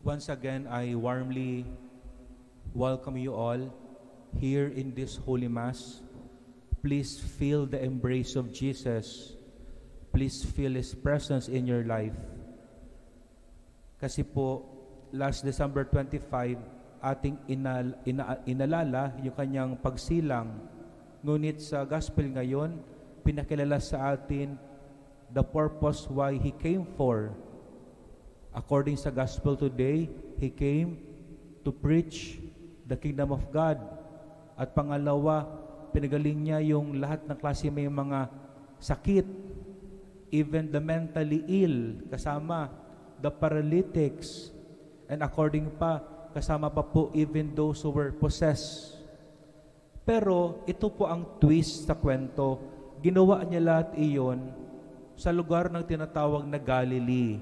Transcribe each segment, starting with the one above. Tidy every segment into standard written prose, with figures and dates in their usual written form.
Once again, I warmly welcome you all here in this Holy Mass. Please feel the embrace of Jesus. Please feel His presence in your life. Kasi po, last December 25, ating inalala yung kanyang pagsilang. Ngunit sa Gospel ngayon, pinakilala sa atin the purpose why He came for. According sa Gospel today, He came to preach the Kingdom of God. At pangalawa, pinagaling niya yung lahat ng klase may mga sakit, even the mentally ill, kasama the paralytics, and according pa, kasama pa po even those who were possessed. Pero ito po ang twist sa kwento. Ginawa niya lahat iyon sa lugar ng tinatawag na Galilee.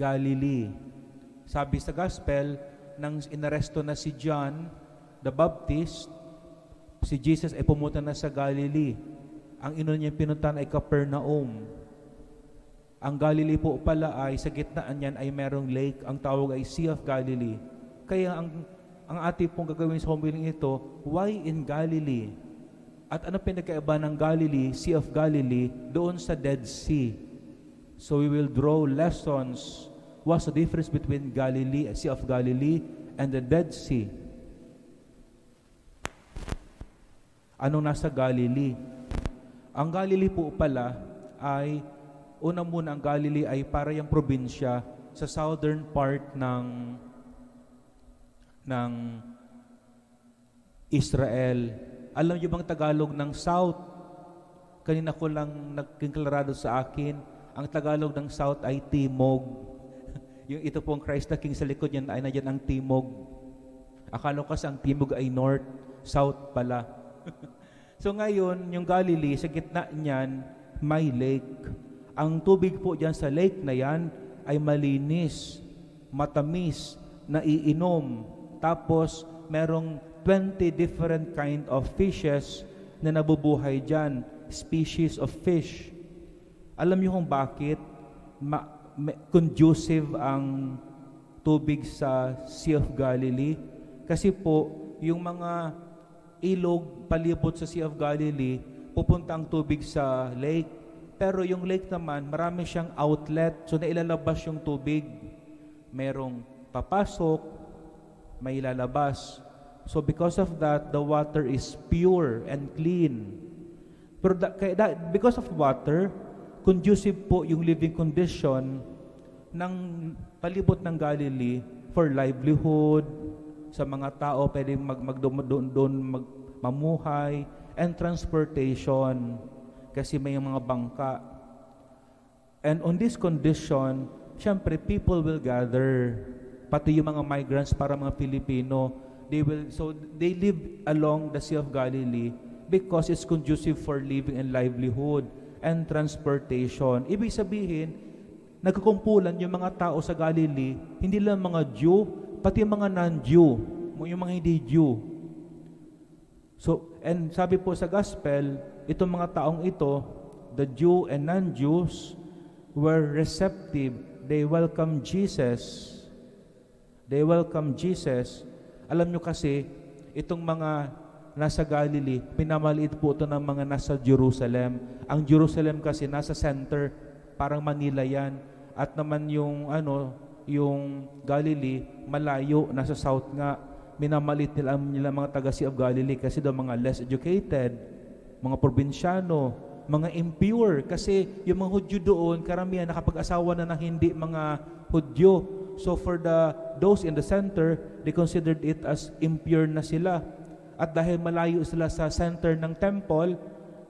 Galilee. Sabi sa Gospel, nang inaresto na si John the Baptist, si Jesus ay pumunta na sa Galilee. Ang ino niyang pinuntahan ay Capernaum. Ang Galilee po pala ay sa gitnaan niyan ay merong lake, ang tawag ay Sea of Galilee. Kaya ang ating pong gagawin sa homiling ito, why in Galilee? At ano pinagkaiba ng Galilee, Sea of Galilee, doon sa Dead Sea? So we will draw lessons, what's the difference between Galilee, Sea of Galilee, and the Dead Sea? Anong nasa Galilee? Ang Galilee po pala ay una muna, ang Galilee ay para yung probinsya sa southern part ng Israel. Alam niyo bang Tagalog ng South? Kanina ko lang nagkiklarado sa akin, ang Tagalog ng South ay Timog. Yung ito pong Christ the King sa likod niyan ay nandiyan ang Timog. Akala ko kasi ang Timog ay North, South pala. So ngayon, yung Galilee, sa gitna niyan, may lake. Ang tubig po dyan sa lake na yan ay malinis, matamis, naiinom. Tapos, merong 20 different kind of fishes na nabubuhay dyan, species of fish. Alam niyo kung bakit conducive ang tubig sa Sea of Galilee? Kasi po, yung mga ilog palibot sa Sea of Galilee, pupunta ang tubig sa lake. Pero yung lake naman, marami siyang outlet. So, nailalabas yung tubig. Merong papasok, may ilalabas. So, because of that, the water is pure and clean. Pero because of water, conducive po yung living condition ng palibot ng Galilee for livelihood, sa mga tao pwedeng mamuhay, and transportation. Kasi may mga bangka. And on this condition, syempre, people will gather. Pati yung mga migrants para mga Pilipino, they live along the Sea of Galilee because it's conducive for living and livelihood and transportation. Ibig sabihin, nagkukumpulan yung mga tao sa Galilee, hindi lang mga Jew, pati mga non-Jew, yung mga hindi Jew. So, and sabi po sa Gospel, itong mga taong ito, the Jew and non-Jews, were receptive. They welcomed Jesus. They welcomed Jesus. Alam nyo kasi, itong mga nasa Galilee, pinamaliit po ito ng mga nasa Jerusalem. Ang Jerusalem kasi nasa center, parang Manila yan. At naman yung Galilee, malayo, nasa south nga. Minamaliit nila mga taga Sea of Galilee kasi daw mga less educated, mga probinsyano, mga impure. Kasi yung mga Hudyo doon, karamihan nakapag-asawa na ng hindi mga Hudyo. So for those in the center, they considered it as impure na sila. At dahil malayo sila sa center ng temple,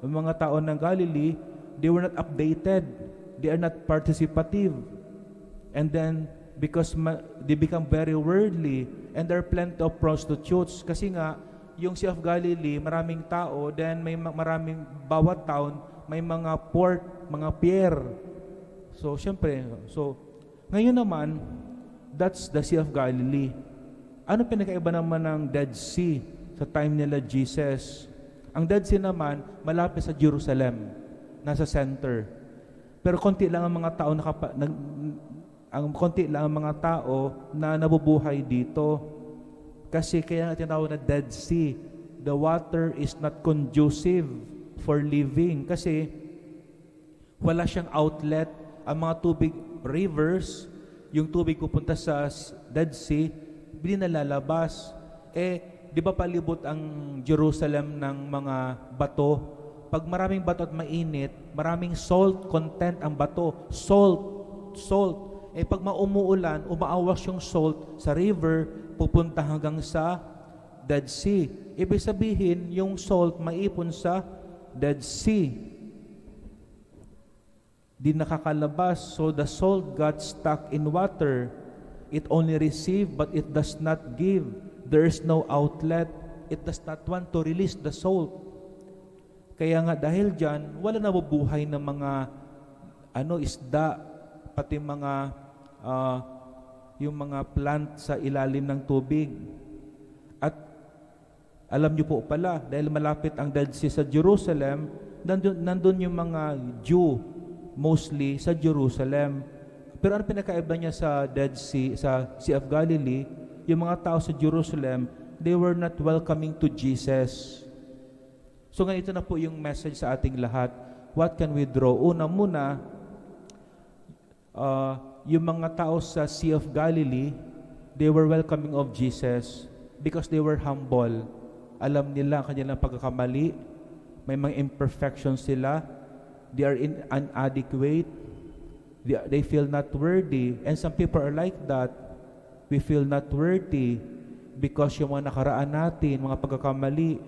yung mga tao ng Galilee, they were not updated. They are not participative. And then, because they become very worldly, and there are plenty of prostitutes. Kasi nga, yung Sea of Galilee, maraming tao, then may maraming bawat town, may mga port, mga pier. So, syempre, ngayon naman, that's the Sea of Galilee. Ano pinakaiba naman ng Dead Sea sa time nila Jesus? Ang Dead Sea naman, malapit sa Jerusalem, nasa center. Pero konti lang ang mga tao ang konti lang ang mga tao na nabubuhay dito. Kasi kaya natin tinawag na Dead Sea. The water is not conducive for living kasi wala siyang outlet. Ang mga tubig, rivers, yung tubig pupunta sa Dead Sea, hindi nalalabas. Eh, di ba palibot ang Jerusalem ng mga bato? Pag maraming bato at mainit, maraming salt content ang bato. Salt. Eh, pag maumuulan, umaawas yung salt sa river, pupunta hanggang sa Dead Sea. Ibig sabihin, yung salt maipon sa Dead Sea. Di nakakalabas, so the salt got stuck in water. It only receives, but it does not give. There is no outlet. It does not want to release the salt. Kaya nga dahil dyan, wala nabubuhay ng mga isda, pati mga yung mga plant sa ilalim ng tubig. At alam nyo po pala, dahil malapit ang Dead Sea sa Jerusalem, nandun yung mga Jew mostly sa Jerusalem. Pero ang pinakaiba niya sa Dead Sea, sa Sea of Galilee, yung mga tao sa Jerusalem, they were not welcoming to Jesus. So ganito na po yung message sa ating lahat. What can we draw? Una muna, yung mga tao sa Sea of Galilee, they were welcoming of Jesus because they were humble. Alam nila ang kanilang pagkakamali. May mga imperfections sila. They are inadequate. They feel not worthy. And some people are like that. We feel not worthy because yung mga nakaraan natin, mga pagkakamali,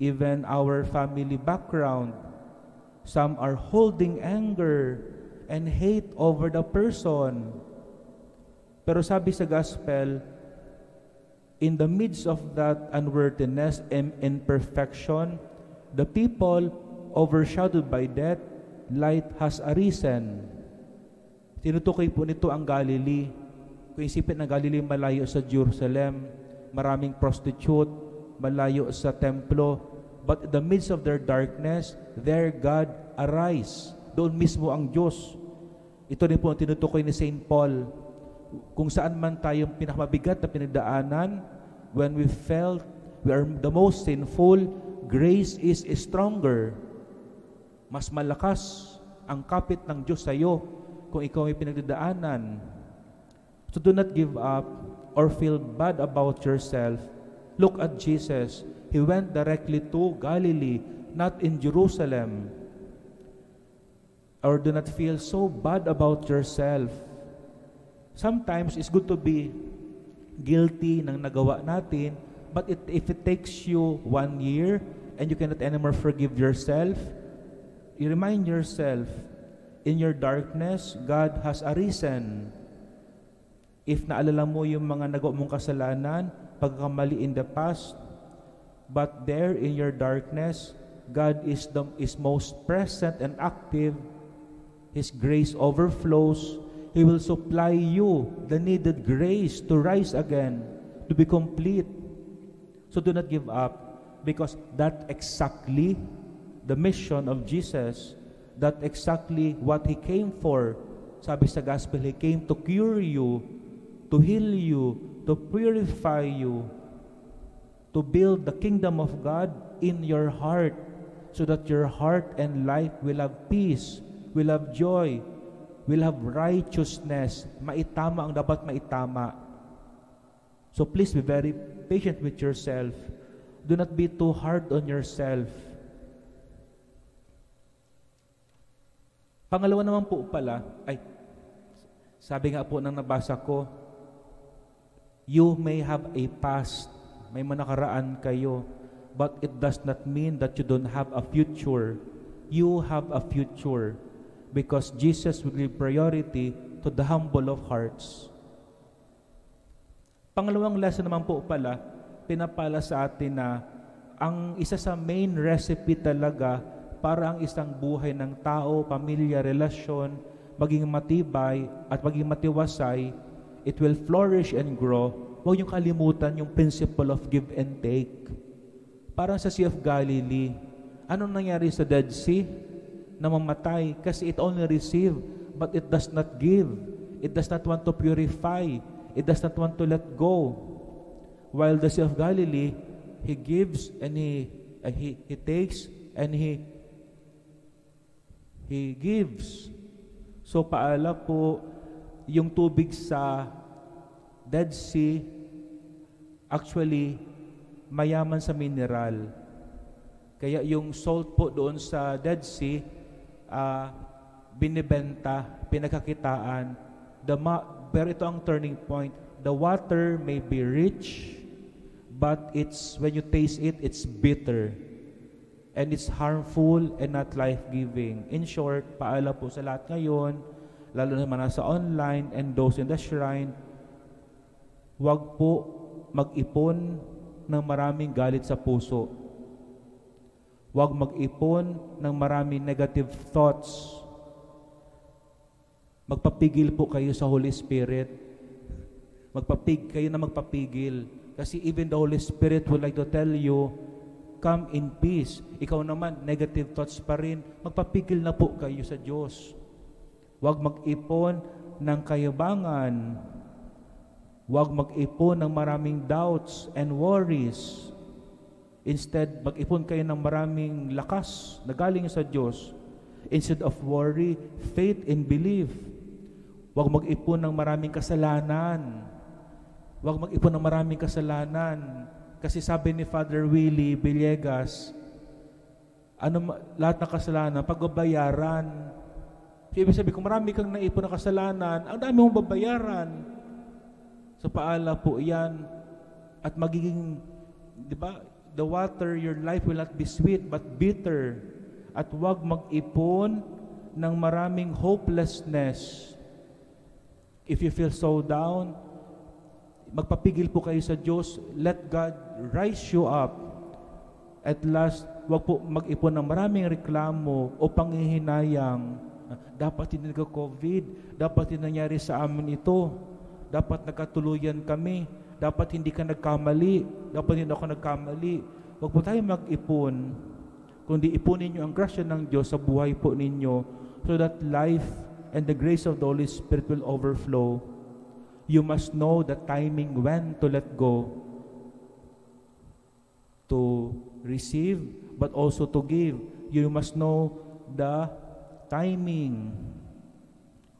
even our family background, some are holding anger and hate over the person. Pero sabi sa gospel, in the midst of that unworthiness and imperfection, the people overshadowed by death, light has arisen. Tinutukoy po nito ang Galilee. Kung isipin na Galilee malayo sa Jerusalem, maraming prostitute, malayo sa templo, but in the midst of their darkness, their God arise. Doon mismo ang Diyos. Ito din po ang tinutukoy ni St. Paul. Kung saan man tayong pinakamabigat na pinagdaanan, when we felt we are the most sinful, grace is stronger. Mas malakas ang kapit ng Diyos sa iyo kung ikaw ay pinagdaanan. So do not give up or feel bad about yourself. Look at Jesus. He went directly to Galilee, not in Jerusalem. Or do not feel so bad about yourself. Sometimes it's good to be guilty ng nagawa natin, but if it takes you 1 year and you cannot anymore forgive yourself, you remind yourself, in your darkness, God has arisen. If naalala mo yung mga nagawa mong kasalanan, pagkakamali in the past, but there in your darkness, God is most present and active. His grace overflows. He will supply you the needed grace to rise again, to be complete. So do not give up, because that exactly the mission of Jesus, that exactly what He came for. Sabi sa gospel, He came to cure you, to heal you, to purify you, to build the kingdom of God in your heart, so that your heart and life will have peace, will have joy, will have righteousness. Maitama ang dapat maitama. So please be very patient with yourself. Do not be too hard on yourself. Pangalawa naman po pala, sabi nga po nang nabasa ko, you may have a past, may manakaraan kayo, but it does not mean that you don't have a future. You have a future because Jesus will give priority to the humble of hearts. Pangalawang lesson naman po pala, pinapala sa atin na ang isa sa main recipe talaga para ang isang buhay ng tao, pamilya, relasyon, maging matibay at maging matiwasay, it will flourish and grow. Huwag niyong kalimutan yung principle of give and take. Parang sa Sea of Galilee, anong nangyari sa Dead Sea? Namamatay kasi it only receive but it does not give. It does not want to purify. It does not want to let go. While the Sea of Galilee, He gives and He takes and He gives. So paala po yung tubig sa Dead Sea, actually mayaman sa mineral. Kaya yung salt po doon sa Dead Sea, binibenta, pinagkakitaan. Pero ito ang turning point. The water may be rich, but it's when you taste it, it's bitter. And it's harmful and not life-giving. In short, paala po sa lahat ngayon, lalo na mga nasa online and those in the shrine, huwag po mag-ipon ng maraming galit sa puso. Huwag mag-ipon ng maraming negative thoughts. Magpapigil po kayo sa Holy Spirit. Magpapigil. Kasi even the Holy Spirit would like to tell you, come in peace. Ikaw naman, negative thoughts pa rin. Magpapigil na po kayo sa Diyos. Huwag mag-ipon ng kayabangan. Huwag mag-ipon ng maraming doubts and worries. Instead, mag-ipon kayo ng maraming lakas na galing sa Diyos. Instead of worry, faith and belief. Huwag mag-ipon ng maraming kasalanan. Kasi sabi ni Father Willie Villegas, lahat ng kasalanan, pagbabayaran. So, ibig sabihin, kung marami kang naipon na kasalanan, ang dami mong babayaran. So, paala po yan. At magiging, di ba, the water, your life will not be sweet but bitter. At huwag mag-ipon ng maraming hopelessness. If you feel so down, magpapigil po kayo sa Diyos. Let God rise you up. At last, huwag po mag-ipon ng maraming reklamo o panghihinayang. Dapat hindi nagka-COVID. Dapat hindi nangyari sa amin ito. Dapat nagkatuluyan kami. Dapat hindi ka nagkamali. Dapat hindi ako nagkamali. Huwag po tayo mag-ipon. Kundi ipunin niyo ang grasya ng Diyos sa buhay po ninyo so that life and the grace of the Holy Spirit will overflow. You must know the timing when to let go, to receive, but also to give. You must know the timing.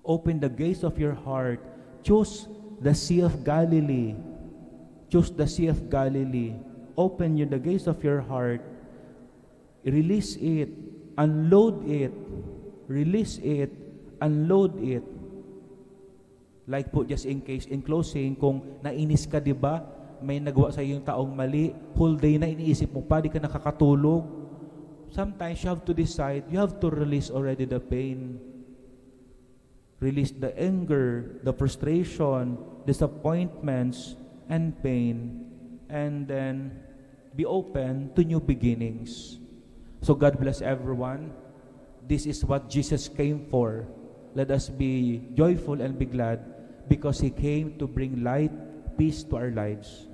Open the gates of your heart. Choose the Sea of Galilee. Choose the Sea of Galilee. Open the gates of your heart. Release it. Unload it. Release it. Unload it. Like po, just in case, in closing, kung nainis ka, di ba, may nagawa sa iyo yung taong mali, whole day na iniisip mo pa, di ka nakakatulog. Sometimes you have to decide, you have to release already the pain. Release the anger, the frustration, disappointments, and pain. And then, be open to new beginnings. So God bless everyone. This is what Jesus came for. Let us be joyful and be glad because He came to bring light, peace to our lives.